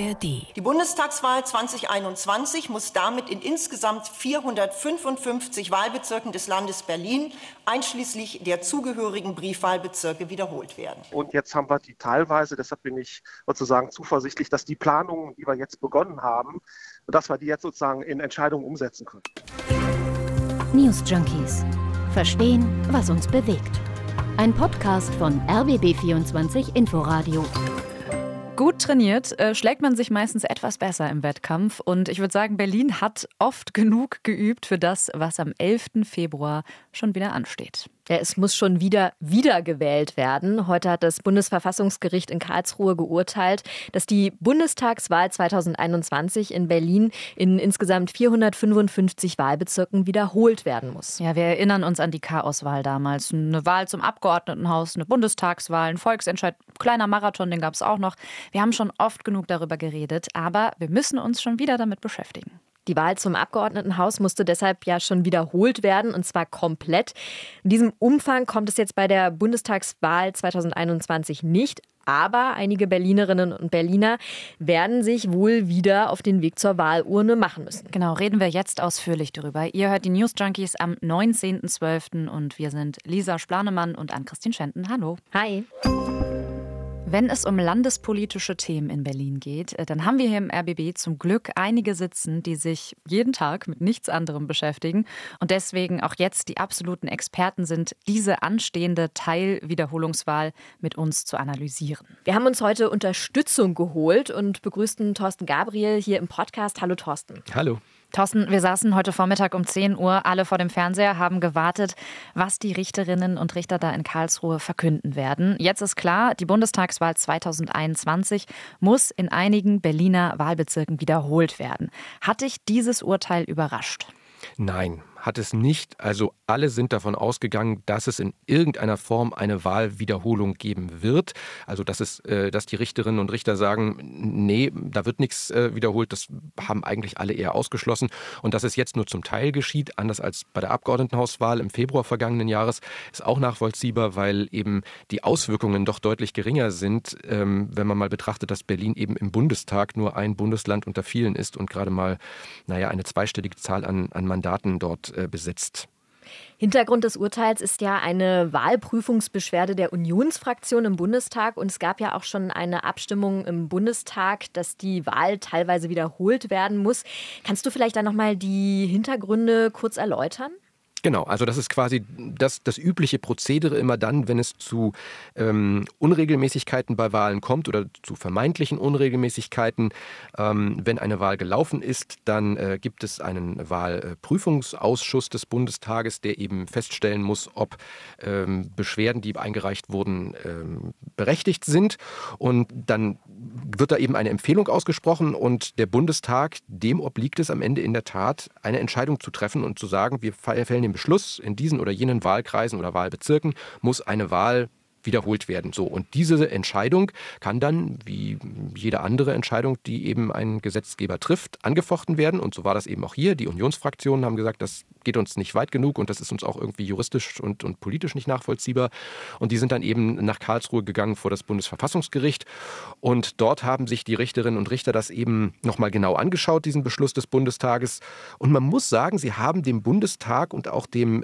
ARD. Die Bundestagswahl 2021 muss damit in insgesamt 455 Wahlbezirken des Landes Berlin, einschließlich der zugehörigen Briefwahlbezirke, wiederholt werden. Und jetzt haben wir die teilweise, deshalb bin ich sozusagen zuversichtlich, dass die Planungen, die wir jetzt begonnen haben, dass wir die jetzt sozusagen in Entscheidungen umsetzen können. Newsjunkies. Verstehen, was uns bewegt. Ein Podcast von rbb24inforadio. Gut trainiert schlägt man sich meistens etwas besser im Wettkampf. Und ich würde sagen, Berlin hat oft genug geübt für das, was am 11. Februar schon wieder ansteht. Ja, es muss schon wieder gewählt werden. Heute hat das Bundesverfassungsgericht in Karlsruhe geurteilt, dass die Bundestagswahl 2021 in Berlin in insgesamt 455 Wahlbezirken wiederholt werden muss. Ja, wir erinnern uns an die Chaoswahl damals. Eine Wahl zum Abgeordnetenhaus, eine Bundestagswahl, ein Volksentscheid, kleiner Marathon, den gab es auch noch. Wir haben schon oft genug darüber geredet, aber wir müssen uns schon wieder damit beschäftigen. Die Wahl zum Abgeordnetenhaus musste deshalb ja schon wiederholt werden, und zwar komplett. In diesem Umfang kommt es jetzt bei der Bundestagswahl 2021 nicht. Aber einige Berlinerinnen und Berliner werden sich wohl wieder auf den Weg zur Wahlurne machen müssen. Genau, reden wir jetzt ausführlich darüber. Ihr hört die Newsjunkies am 19.12. und wir sind Lisa Splanemann und Ann Kristin Schenten. Hallo. Hi. Wenn es um landespolitische Themen in Berlin geht, dann haben wir hier im RBB zum Glück einige sitzen, die sich jeden Tag mit nichts anderem beschäftigen und deswegen auch jetzt die absoluten Experten sind, diese anstehende Teilwiederholungswahl mit uns zu analysieren. Wir haben uns heute Unterstützung geholt und begrüßten Thorsten Gabriel hier im Podcast. Hallo Thorsten. Hallo. Thorsten, wir saßen heute Vormittag um 10 Uhr alle vor dem Fernseher, haben gewartet, was die Richterinnen und Richter da in Karlsruhe verkünden werden. Jetzt ist klar, die Bundestagswahl 2021 muss in einigen Berliner Wahlbezirken wiederholt werden. Hat dich dieses Urteil überrascht? Nein, hat es nicht. Also alle sind davon ausgegangen, dass es in irgendeiner Form eine Wahlwiederholung geben wird. Also dass die Richterinnen und Richter sagen, nee, da wird nichts wiederholt. Das haben eigentlich alle eher ausgeschlossen. Und dass es jetzt nur zum Teil geschieht, anders als bei der Abgeordnetenhauswahl im Februar vergangenen Jahres, ist auch nachvollziehbar, weil eben die Auswirkungen doch deutlich geringer sind, wenn man mal betrachtet, dass Berlin eben im Bundestag nur ein Bundesland unter vielen ist und gerade mal eine zweistellige Zahl an Mandaten dort besitzt. Hintergrund des Urteils ist ja eine Wahlprüfungsbeschwerde der Unionsfraktion im Bundestag. Und es gab ja auch schon eine Abstimmung im Bundestag, dass die Wahl teilweise wiederholt werden muss. Kannst du vielleicht da nochmal die Hintergründe kurz erläutern? Genau, also das ist quasi das übliche Prozedere immer dann, wenn es zu Unregelmäßigkeiten bei Wahlen kommt oder zu vermeintlichen Unregelmäßigkeiten. Wenn eine Wahl gelaufen ist, dann gibt es einen Wahlprüfungsausschuss des Bundestages, der eben feststellen muss, ob Beschwerden, die eingereicht wurden, berechtigt sind. Und dann wird da eben eine Empfehlung ausgesprochen und der Bundestag, dem obliegt es am Ende in der Tat, eine Entscheidung zu treffen und zu sagen, wir fällen den Beschluss, in diesen oder jenen Wahlkreisen oder Wahlbezirken muss eine Wahl wiederholt werden. So, und diese Entscheidung kann dann, wie jede andere Entscheidung, die eben ein Gesetzgeber trifft, angefochten werden. Und so war das eben auch hier. Die Unionsfraktionen haben gesagt, das geht uns nicht weit genug und das ist uns auch irgendwie juristisch und politisch nicht nachvollziehbar. Und die sind dann eben nach Karlsruhe gegangen vor das Bundesverfassungsgericht. Und dort haben sich die Richterinnen und Richter das eben nochmal genau angeschaut, diesen Beschluss des Bundestages. Und man muss sagen, sie haben dem Bundestag und auch dem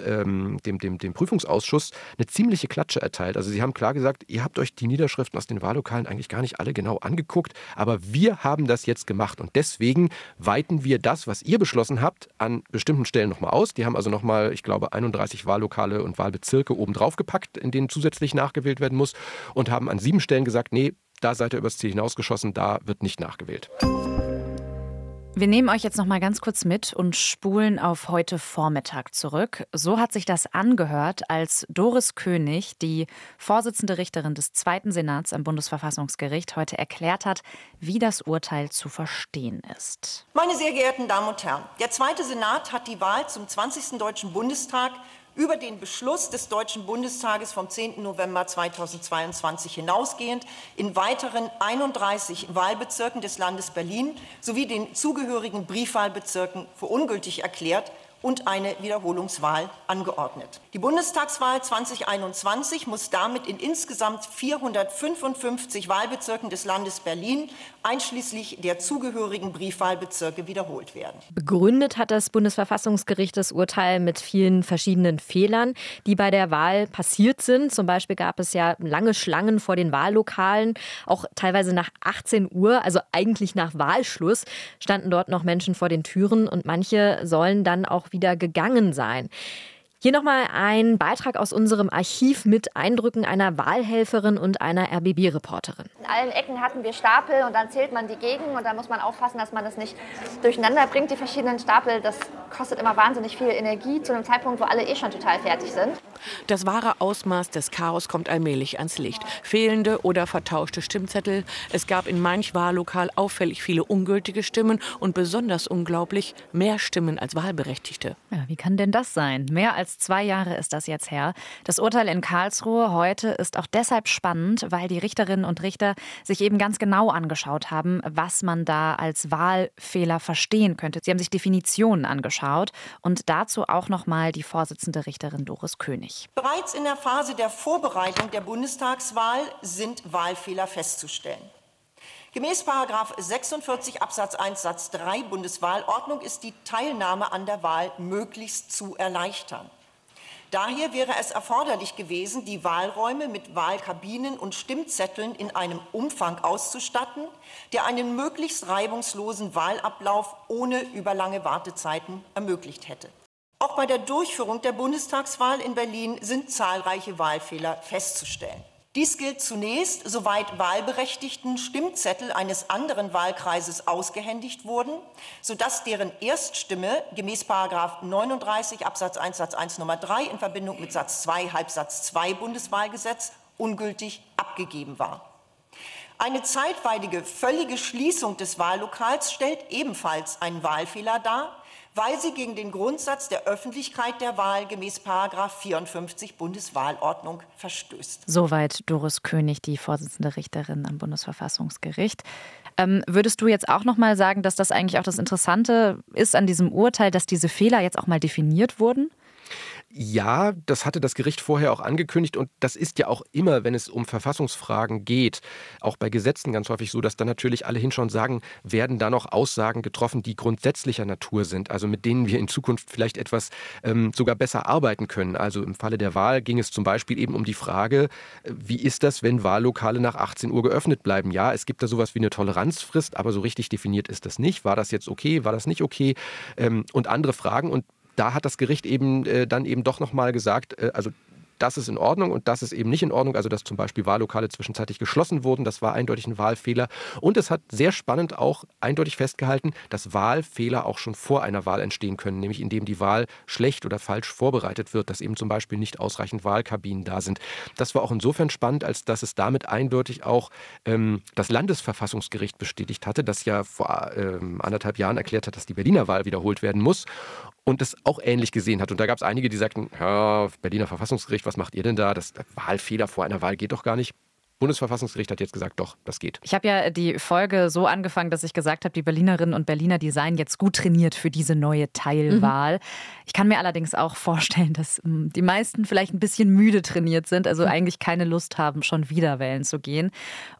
Prüfungsausschuss eine ziemliche Klatsche erteilt. Also sie haben klar gesagt, ihr habt euch die Niederschriften aus den Wahllokalen eigentlich gar nicht alle genau angeguckt, aber wir haben das jetzt gemacht und deswegen weiten wir das, was ihr beschlossen habt, an bestimmten Stellen nochmal aus. Die haben also nochmal, ich glaube, 31 Wahllokale und Wahlbezirke obendrauf gepackt, in denen zusätzlich nachgewählt werden muss und haben an 7 Stellen gesagt, nee, da seid ihr übers Ziel hinausgeschossen, da wird nicht nachgewählt. Wir nehmen euch jetzt noch mal ganz kurz mit und spulen auf heute Vormittag zurück. So hat sich das angehört, als Doris König, die Vorsitzende Richterin des Zweiten Senats am Bundesverfassungsgericht, heute erklärt hat, wie das Urteil zu verstehen ist. Meine sehr geehrten Damen und Herren, der Zweite Senat hat die Wahl zum 20. Deutschen Bundestag über den Beschluss des Deutschen Bundestages vom 10. November 2022 hinausgehend in weiteren 31 Wahlbezirken des Landes Berlin sowie den zugehörigen Briefwahlbezirken für ungültig erklärt und eine Wiederholungswahl angeordnet. Die Bundestagswahl 2021 muss damit in insgesamt 455 Wahlbezirken des Landes Berlin einschließlich der zugehörigen Briefwahlbezirke wiederholt werden. Begründet hat das Bundesverfassungsgericht das Urteil mit vielen verschiedenen Fehlern, die bei der Wahl passiert sind. Zum Beispiel gab es ja lange Schlangen vor den Wahllokalen, auch teilweise nach 18 Uhr, also eigentlich nach Wahlschluss, standen dort noch Menschen vor den Türen und manche sollen dann auch wieder gegangen sein. Hier nochmal ein Beitrag aus unserem Archiv mit Eindrücken einer Wahlhelferin und einer RBB-Reporterin. In allen Ecken hatten wir Stapel und dann zählt man die Gegend und dann muss man aufpassen, dass man das nicht durcheinander bringt, die verschiedenen Stapel. Das kostet immer wahnsinnig viel Energie zu einem Zeitpunkt, wo alle schon total fertig sind. Das wahre Ausmaß des Chaos kommt allmählich ans Licht. Fehlende oder vertauschte Stimmzettel. Es gab in manch Wahllokal auffällig viele ungültige Stimmen und besonders unglaublich mehr Stimmen als Wahlberechtigte. Ja, wie kann denn das sein? Mehr als 2 Jahre ist das jetzt her. Das Urteil in Karlsruhe heute ist auch deshalb spannend, weil die Richterinnen und Richter sich eben ganz genau angeschaut haben, was man da als Wahlfehler verstehen könnte. Sie haben sich Definitionen angeschaut und dazu auch nochmal die Vorsitzende Richterin Doris König. Bereits in der Phase der Vorbereitung der Bundestagswahl sind Wahlfehler festzustellen. Gemäß § 46 Absatz 1 Satz 3 Bundeswahlordnung ist die Teilnahme an der Wahl möglichst zu erleichtern. Daher wäre es erforderlich gewesen, die Wahlräume mit Wahlkabinen und Stimmzetteln in einem Umfang auszustatten, der einen möglichst reibungslosen Wahlablauf ohne überlange Wartezeiten ermöglicht hätte. Auch bei der Durchführung der Bundestagswahl in Berlin sind zahlreiche Wahlfehler festzustellen. Dies gilt zunächst, soweit Wahlberechtigten Stimmzettel eines anderen Wahlkreises ausgehändigt wurden, sodass deren Erststimme gemäß § 39 Absatz 1 Satz 1 Nummer 3 in Verbindung mit Satz 2 Halbsatz 2 Bundeswahlgesetz ungültig abgegeben war. Eine zeitweilige völlige Schließung des Wahllokals stellt ebenfalls einen Wahlfehler dar, weil sie gegen den Grundsatz der Öffentlichkeit der Wahl gemäß § 54 Bundeswahlordnung verstößt. Soweit Doris König, die Vorsitzende Richterin am Bundesverfassungsgericht. Würdest du jetzt auch noch mal sagen, dass das eigentlich auch das Interessante ist an diesem Urteil, dass diese Fehler jetzt auch mal definiert wurden? Ja, das hatte das Gericht vorher auch angekündigt und das ist ja auch immer, wenn es um Verfassungsfragen geht, auch bei Gesetzen ganz häufig so, dass dann natürlich alle hinschauen und sagen, werden da noch Aussagen getroffen, die grundsätzlicher Natur sind, also mit denen wir in Zukunft vielleicht etwas sogar besser arbeiten können. Also im Falle der Wahl ging es zum Beispiel eben um die Frage, wie ist das, wenn Wahllokale nach 18 Uhr geöffnet bleiben? Ja, es gibt da sowas wie eine Toleranzfrist, aber so richtig definiert ist das nicht. War das jetzt okay, war das nicht okay? Und andere Fragen und da hat das Gericht eben dann eben doch nochmal gesagt, also das ist in Ordnung und das ist eben nicht in Ordnung. Also dass zum Beispiel Wahllokale zwischenzeitlich geschlossen wurden, das war eindeutig ein Wahlfehler. Und es hat sehr spannend auch eindeutig festgehalten, dass Wahlfehler auch schon vor einer Wahl entstehen können, nämlich indem die Wahl schlecht oder falsch vorbereitet wird, dass eben zum Beispiel nicht ausreichend Wahlkabinen da sind. Das war auch insofern spannend, als dass es damit eindeutig auch das Landesverfassungsgericht bestätigt hatte, das ja vor 1,5 Jahren erklärt hat, dass die Berliner Wahl wiederholt werden muss. Und das auch ähnlich gesehen hat. Und da gab es einige, die sagten, ja, Berliner Verfassungsgericht, was macht ihr denn da? Das Wahlfehler vor einer Wahl geht doch gar nicht. Bundesverfassungsgericht hat jetzt gesagt, doch, das geht. Ich habe ja die Folge so angefangen, dass ich gesagt habe, die Berlinerinnen und Berliner, die seien jetzt gut trainiert für diese neue Teilwahl. Mhm. Ich kann mir allerdings auch vorstellen, dass die meisten vielleicht ein bisschen müde trainiert sind, also eigentlich keine Lust haben, schon wieder wählen zu gehen.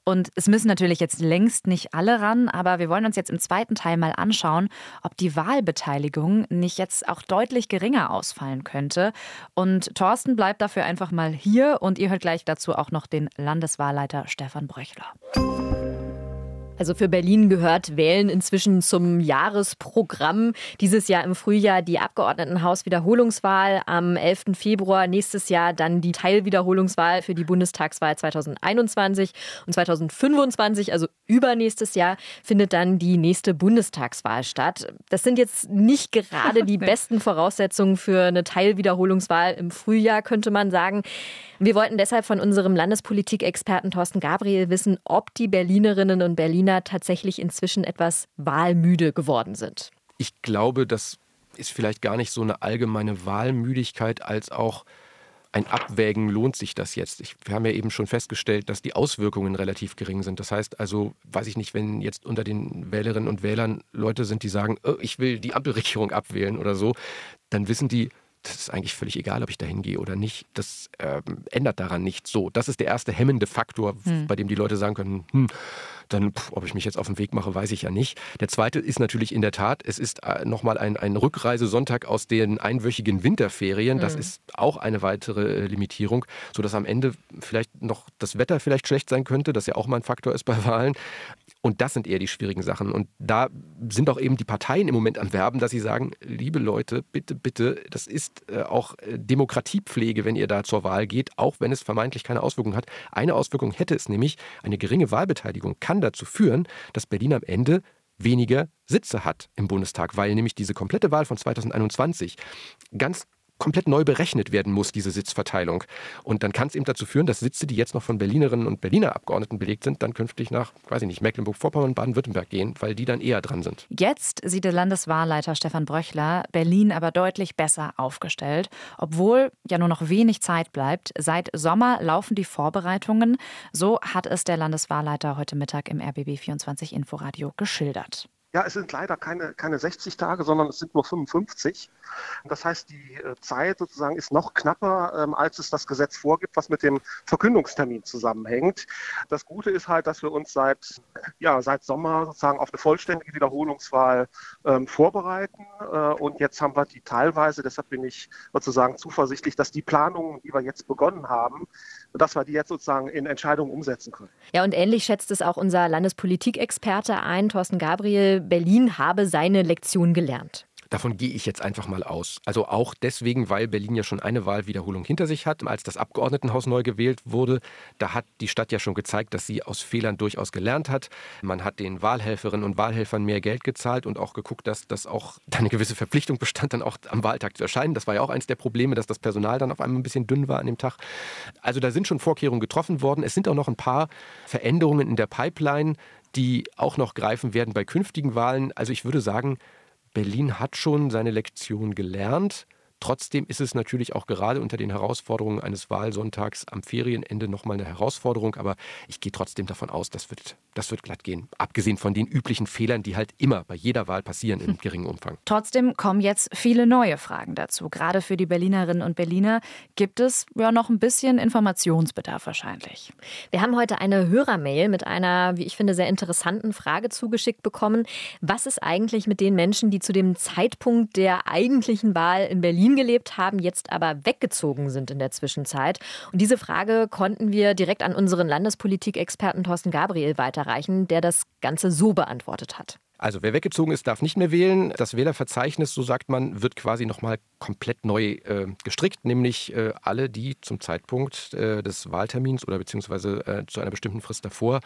Und es müssen natürlich jetzt längst nicht alle ran, aber wir wollen uns jetzt im zweiten Teil mal anschauen, ob die Wahlbeteiligung nicht jetzt auch deutlich geringer ausfallen könnte. Und Thorsten bleibt dafür einfach mal hier und ihr hört gleich dazu auch noch den Landeswahlleiter Stefan Bröchler. Also für Berlin gehört Wählen inzwischen zum Jahresprogramm. Dieses Jahr im Frühjahr die Abgeordnetenhauswiederholungswahl, am 11. Februar nächstes Jahr dann die Teilwiederholungswahl für die Bundestagswahl 2021 und 2025, also übernächstes Jahr, findet dann die nächste Bundestagswahl statt. Das sind jetzt nicht gerade die besten Voraussetzungen für eine Teilwiederholungswahl im Frühjahr, könnte man sagen. Wir wollten deshalb von unserem Landespolitikexperten Thorsten Gabriel wissen, ob die Berlinerinnen und Berliner tatsächlich inzwischen etwas wahlmüde geworden sind. Ich glaube, das ist vielleicht gar nicht so eine allgemeine Wahlmüdigkeit als auch ein Abwägen, lohnt sich das jetzt? Wir haben ja eben schon festgestellt, dass die Auswirkungen relativ gering sind. Das heißt also, weiß ich nicht, wenn jetzt unter den Wählerinnen und Wählern Leute sind, die sagen, oh, ich will die Ampelregierung abwählen oder so, dann wissen die, das ist eigentlich völlig egal, ob ich da hingehe oder nicht. Das ändert daran nichts. So, das ist der erste hemmende Faktor, bei dem die Leute sagen können, dann, ob ich mich jetzt auf den Weg mache, weiß ich ja nicht. Der zweite ist natürlich in der Tat, es ist nochmal ein Rückreisesonntag aus den einwöchigen Winterferien. Das ist auch eine weitere Limitierung, sodass am Ende vielleicht noch das Wetter vielleicht schlecht sein könnte, das ja auch mal ein Faktor ist bei Wahlen. Und das sind eher die schwierigen Sachen. Und da sind auch eben die Parteien im Moment am Werben, dass sie sagen, liebe Leute, bitte, bitte, das ist auch Demokratiepflege, wenn ihr da zur Wahl geht, auch wenn es vermeintlich keine Auswirkung hat. Eine Auswirkung hätte es nämlich, eine geringe Wahlbeteiligung kann dazu führen, dass Berlin am Ende weniger Sitze hat im Bundestag, weil nämlich diese komplette Wahl von 2021 komplett neu berechnet werden muss, diese Sitzverteilung. Und dann kann es eben dazu führen, dass Sitze, die jetzt noch von Berlinerinnen und Berliner Abgeordneten belegt sind, dann künftig nach, weiß ich nicht, Mecklenburg-Vorpommern, Baden-Württemberg gehen, weil die dann eher dran sind. Jetzt sieht der Landeswahlleiter Stefan Bröchler Berlin aber deutlich besser aufgestellt. Obwohl ja nur noch wenig Zeit bleibt. Seit Sommer laufen die Vorbereitungen. So hat es der Landeswahlleiter heute Mittag im rbb24inforadio geschildert. Ja, es sind leider keine 60 Tage, sondern es sind nur 55. Das heißt, die Zeit sozusagen ist noch knapper, als es das Gesetz vorgibt, was mit dem Verkündungstermin zusammenhängt. Das Gute ist halt, dass wir uns seit Sommer sozusagen auf eine vollständige Wiederholungswahl vorbereiten. Und jetzt haben wir die teilweise, deshalb bin ich sozusagen zuversichtlich, dass die Planungen, die wir jetzt begonnen haben, dass wir die jetzt sozusagen in Entscheidungen umsetzen können. Ja, und ähnlich schätzt es auch unser Landespolitikexperte ein, Thorsten Gabriel. Berlin habe seine Lektion gelernt. Davon gehe ich jetzt einfach mal aus. Also auch deswegen, weil Berlin ja schon eine Wahlwiederholung hinter sich hat. Als das Abgeordnetenhaus neu gewählt wurde, da hat die Stadt ja schon gezeigt, dass sie aus Fehlern durchaus gelernt hat. Man hat den Wahlhelferinnen und Wahlhelfern mehr Geld gezahlt und auch geguckt, dass das auch eine gewisse Verpflichtung bestand, dann auch am Wahltag zu erscheinen. Das war ja auch eines der Probleme, dass das Personal dann auf einmal ein bisschen dünn war an dem Tag. Also da sind schon Vorkehrungen getroffen worden. Es sind auch noch ein paar Veränderungen in der Pipeline, die auch noch greifen werden bei künftigen Wahlen. Also ich würde sagen, Berlin hat schon seine Lektion gelernt. Trotzdem ist es natürlich auch gerade unter den Herausforderungen eines Wahlsonntags am Ferienende nochmal eine Herausforderung. Aber ich gehe trotzdem davon aus, das wird glatt gehen. Abgesehen von den üblichen Fehlern, die halt immer bei jeder Wahl passieren im geringen Umfang. Trotzdem kommen jetzt viele neue Fragen dazu. Gerade für die Berlinerinnen und Berliner gibt es ja noch ein bisschen Informationsbedarf wahrscheinlich. Wir haben heute eine Hörermail mit einer, wie ich finde, sehr interessanten Frage zugeschickt bekommen. Was ist eigentlich mit den Menschen, die zu dem Zeitpunkt der eigentlichen Wahl in Berlin gelebt haben, jetzt aber weggezogen sind in der Zwischenzeit? Und diese Frage konnten wir direkt an unseren Landespolitikexperten Thorsten Gabriel weiterreichen, der das Ganze so beantwortet hat. Also wer weggezogen ist, darf nicht mehr wählen. Das Wählerverzeichnis, so sagt man, wird quasi nochmal komplett neu gestrickt, nämlich alle, die zum Zeitpunkt des Wahltermins oder beziehungsweise zu einer bestimmten Frist davor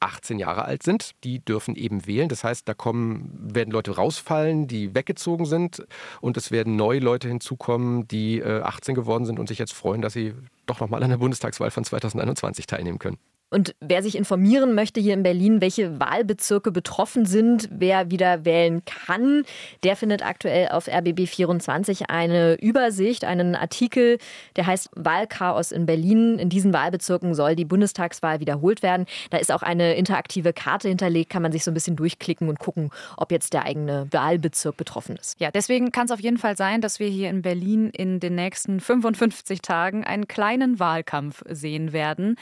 18 Jahre alt sind, die dürfen eben wählen. Das heißt, werden Leute rausfallen, die weggezogen sind, und es werden neue Leute hinzukommen, die 18 geworden sind und sich jetzt freuen, dass sie doch nochmal an der Bundestagswahl von 2021 teilnehmen können. Und wer sich informieren möchte hier in Berlin, welche Wahlbezirke betroffen sind, wer wieder wählen kann, der findet aktuell auf rbb24 eine Übersicht, einen Artikel, der heißt Wahlchaos in Berlin. In diesen Wahlbezirken soll die Bundestagswahl wiederholt werden. Da ist auch eine interaktive Karte hinterlegt, kann man sich so ein bisschen durchklicken und gucken, ob jetzt der eigene Wahlbezirk betroffen ist. Ja, deswegen kann es auf jeden Fall sein, dass wir hier in Berlin in den nächsten 55 Tagen einen kleinen Wahlkampf sehen werden.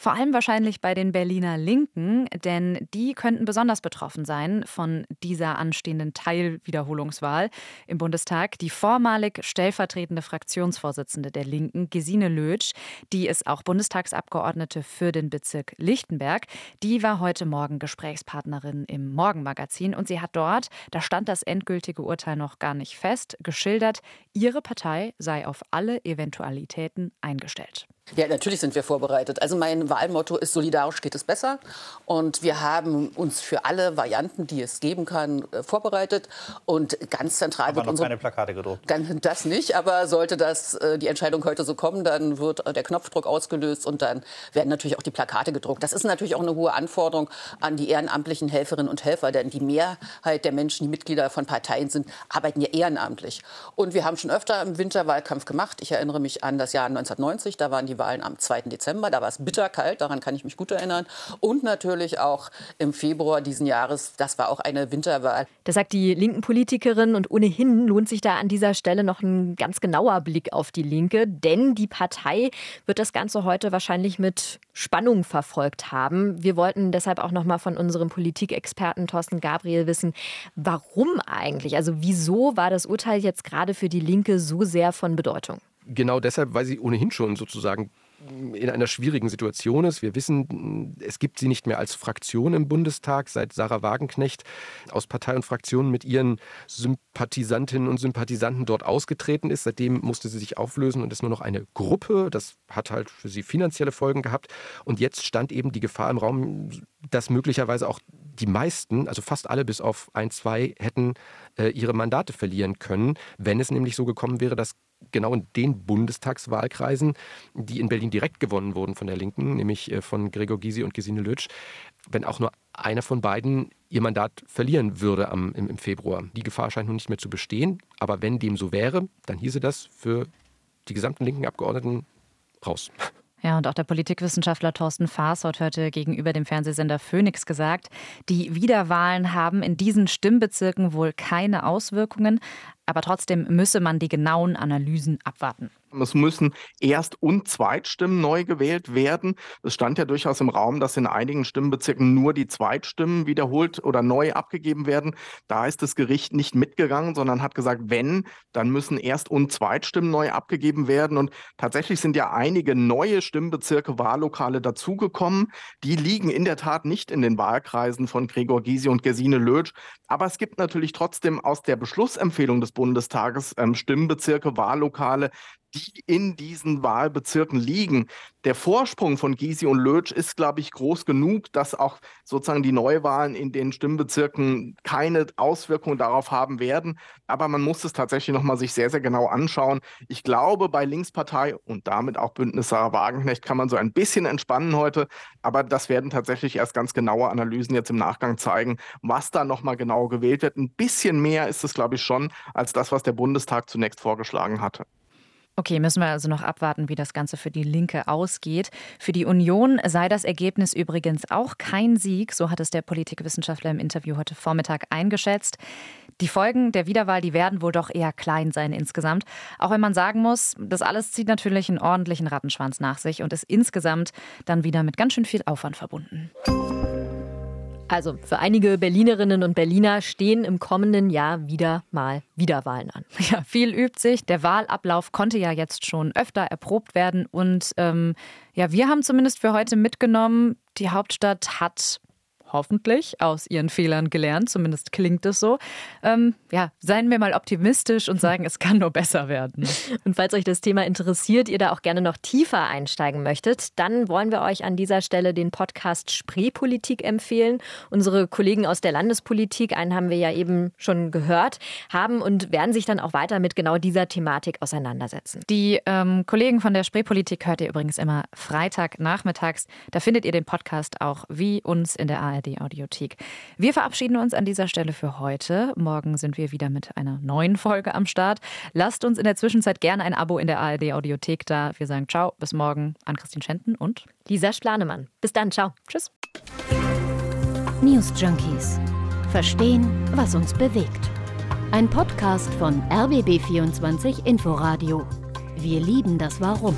Vor allem wahrscheinlich bei den Berliner Linken, denn die könnten besonders betroffen sein von dieser anstehenden Teilwiederholungswahl im Bundestag. Die vormalig stellvertretende Fraktionsvorsitzende der Linken, Gesine Lötzsch, die ist auch Bundestagsabgeordnete für den Bezirk Lichtenberg, die war heute Morgen Gesprächspartnerin im Morgenmagazin und sie hat dort, da stand das endgültige Urteil noch gar nicht fest, geschildert, ihre Partei sei auf alle Eventualitäten eingestellt. Ja, natürlich sind wir vorbereitet. Also mein Wahlmotto ist, solidarisch geht es besser. Und wir haben uns für alle Varianten, die es geben kann, vorbereitet. Und ganz zentral wird unsere... Aber noch keine Plakate gedruckt. Das nicht, aber sollte das die Entscheidung heute so kommen, dann wird der Knopfdruck ausgelöst und dann werden natürlich auch die Plakate gedruckt. Das ist natürlich auch eine hohe Anforderung an die ehrenamtlichen Helferinnen und Helfer, denn die Mehrheit der Menschen, die Mitglieder von Parteien sind, arbeiten ja ehrenamtlich. Und wir haben schon öfter im Winterwahlkampf gemacht. Ich erinnere mich an das Jahr 1990, da waren die Wahlen am 2. Dezember. Da war es bitterkalt, daran kann ich mich gut erinnern. Und natürlich auch im Februar diesen Jahres, das war auch eine Winterwahl. Das sagt die linken Politikerin und ohnehin lohnt sich da an dieser Stelle noch ein ganz genauer Blick auf die Linke, denn die Partei wird das Ganze heute wahrscheinlich mit Spannung verfolgt haben. Wir wollten deshalb auch noch mal von unserem Politikexperten Thorsten Gabriel wissen, warum eigentlich, also wieso war das Urteil jetzt gerade für die Linke so sehr von Bedeutung? Genau deshalb, weil sie ohnehin schon sozusagen in einer schwierigen Situation ist. Wir wissen, es gibt sie nicht mehr als Fraktion im Bundestag, seit Sarah Wagenknecht aus Partei und Fraktion mit ihren Sympathisantinnen und Sympathisanten dort ausgetreten ist. Seitdem musste sie sich auflösen und ist nur noch eine Gruppe. Das hat halt für sie finanzielle Folgen gehabt. Und jetzt stand eben die Gefahr im Raum, dass möglicherweise auch die meisten, also fast alle bis auf 1, 2, hätten ihre Mandate verlieren können, wenn es nämlich so gekommen wäre, dass genau in den Bundestagswahlkreisen, die in Berlin direkt gewonnen wurden von der Linken, nämlich von Gregor Gysi und Gesine Lötzsch, wenn auch nur einer von beiden ihr Mandat verlieren würde im Februar. Die Gefahr scheint nun nicht mehr zu bestehen, aber wenn dem so wäre, dann hieße das für die gesamten linken Abgeordneten raus. Ja, und auch der Politikwissenschaftler Thorsten Faas hat heute gegenüber dem Fernsehsender Phoenix gesagt, die Wiederwahlen haben in diesen Stimmbezirken wohl keine Auswirkungen, aber trotzdem müsse man die genauen Analysen abwarten. Es müssen Erst- und Zweitstimmen neu gewählt werden. Es stand ja durchaus im Raum, dass in einigen Stimmbezirken nur die Zweitstimmen wiederholt oder neu abgegeben werden. Da ist das Gericht nicht mitgegangen, sondern hat gesagt, wenn, dann müssen Erst- und Zweitstimmen neu abgegeben werden. Und tatsächlich sind ja einige neue Stimmbezirke, Wahllokale dazugekommen. Die liegen in der Tat nicht in den Wahlkreisen von Gregor Gysi und Gesine Lötzsch. Aber es gibt natürlich trotzdem aus der Beschlussempfehlung des Bundestages Stimmbezirke, Wahllokale, die in diesen Wahlbezirken liegen. Der Vorsprung von Gysi und Lötzsch ist, glaube ich, groß genug, dass auch sozusagen die Neuwahlen in den Stimmbezirken keine Auswirkungen darauf haben werden. Aber man muss es tatsächlich nochmal sich sehr, sehr genau anschauen. Ich glaube, bei Linkspartei und damit auch Bündnis Sarah Wagenknecht kann man so ein bisschen entspannen heute. Aber das werden tatsächlich erst ganz genaue Analysen jetzt im Nachgang zeigen, was da nochmal genau gewählt wird. Ein bisschen mehr ist es, glaube ich, schon als das, was der Bundestag zunächst vorgeschlagen hatte. Okay, müssen wir also noch abwarten, wie das Ganze für die Linke ausgeht. Für die Union sei das Ergebnis übrigens auch kein Sieg, so hat es der Politikwissenschaftler im Interview heute Vormittag eingeschätzt. Die Folgen der Wiederwahl, die werden wohl doch eher klein sein insgesamt. Auch wenn man sagen muss, das alles zieht natürlich einen ordentlichen Rattenschwanz nach sich und ist insgesamt dann wieder mit ganz schön viel Aufwand verbunden. Also für einige Berlinerinnen und Berliner stehen im kommenden Jahr wieder mal Wiederwahlen an. Ja, viel übt sich. Der Wahlablauf konnte ja jetzt schon öfter erprobt werden. Und wir haben zumindest für heute mitgenommen, die Hauptstadt hat hoffentlich aus ihren Fehlern gelernt. Zumindest klingt es so. Seien wir mal optimistisch und sagen, es kann nur besser werden. Und falls euch das Thema interessiert, ihr da auch gerne noch tiefer einsteigen möchtet, dann wollen wir euch an dieser Stelle den Podcast Spreepolitik empfehlen. Unsere Kollegen aus der Landespolitik, einen haben wir ja eben schon gehört, haben und werden sich dann auch weiter mit genau dieser Thematik auseinandersetzen. Die Kollegen von der Spreepolitik hört ihr übrigens immer Freitagnachmittags. Da findet ihr den Podcast auch wie uns in der ARD Audiothek. Wir verabschieden uns an dieser Stelle für heute. Morgen sind wir wieder mit einer neuen Folge am Start. Lasst uns in der Zwischenzeit gerne ein Abo in der ARD Audiothek da. Wir sagen ciao, bis morgen. Ann Kristin Schenten und Lisa Splanemann. Bis dann, ciao. Tschüss. Newsjunkies. Verstehen, was uns bewegt. Ein Podcast von RBB24 Inforadio. Wir lieben das Warum.